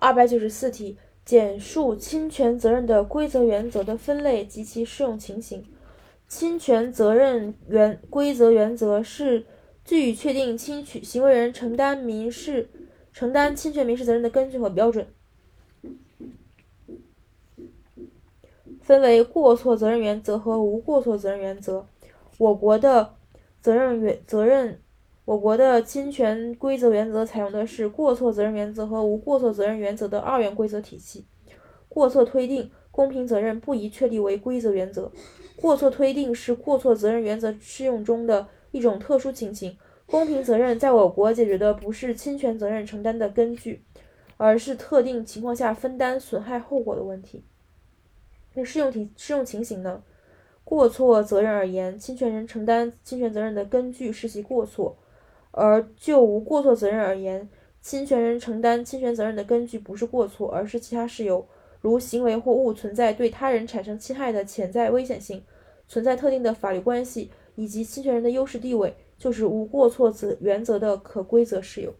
294题，简述侵权责任的规则原则的分类及其适用情形。侵权责任规则原则是据确定侵权行为人承担侵权民事责任的根据和标准，分为过错责任原则和无过错责任原则。我国的侵权规则原则采用的是过错责任原则和无过错责任原则的二元规则体系。过错推定、公平责任不宜确立为规则原则。过错推定是过错责任原则适用中的一种特殊情形。公平责任在我国解决的不是侵权责任承担的根据，而是特定情况下分担损害后果的问题。那适用情形呢？过错责任而言，侵权人承担侵权责任的根据是其过错。而就无过错责任而言，侵权人承担侵权责任的根据不是过错，而是其他事由，如行为或物存在对他人产生侵害的潜在危险性，存在特定的法律关系，以及侵权人的优势地位，就是无过错原则的可归责事由。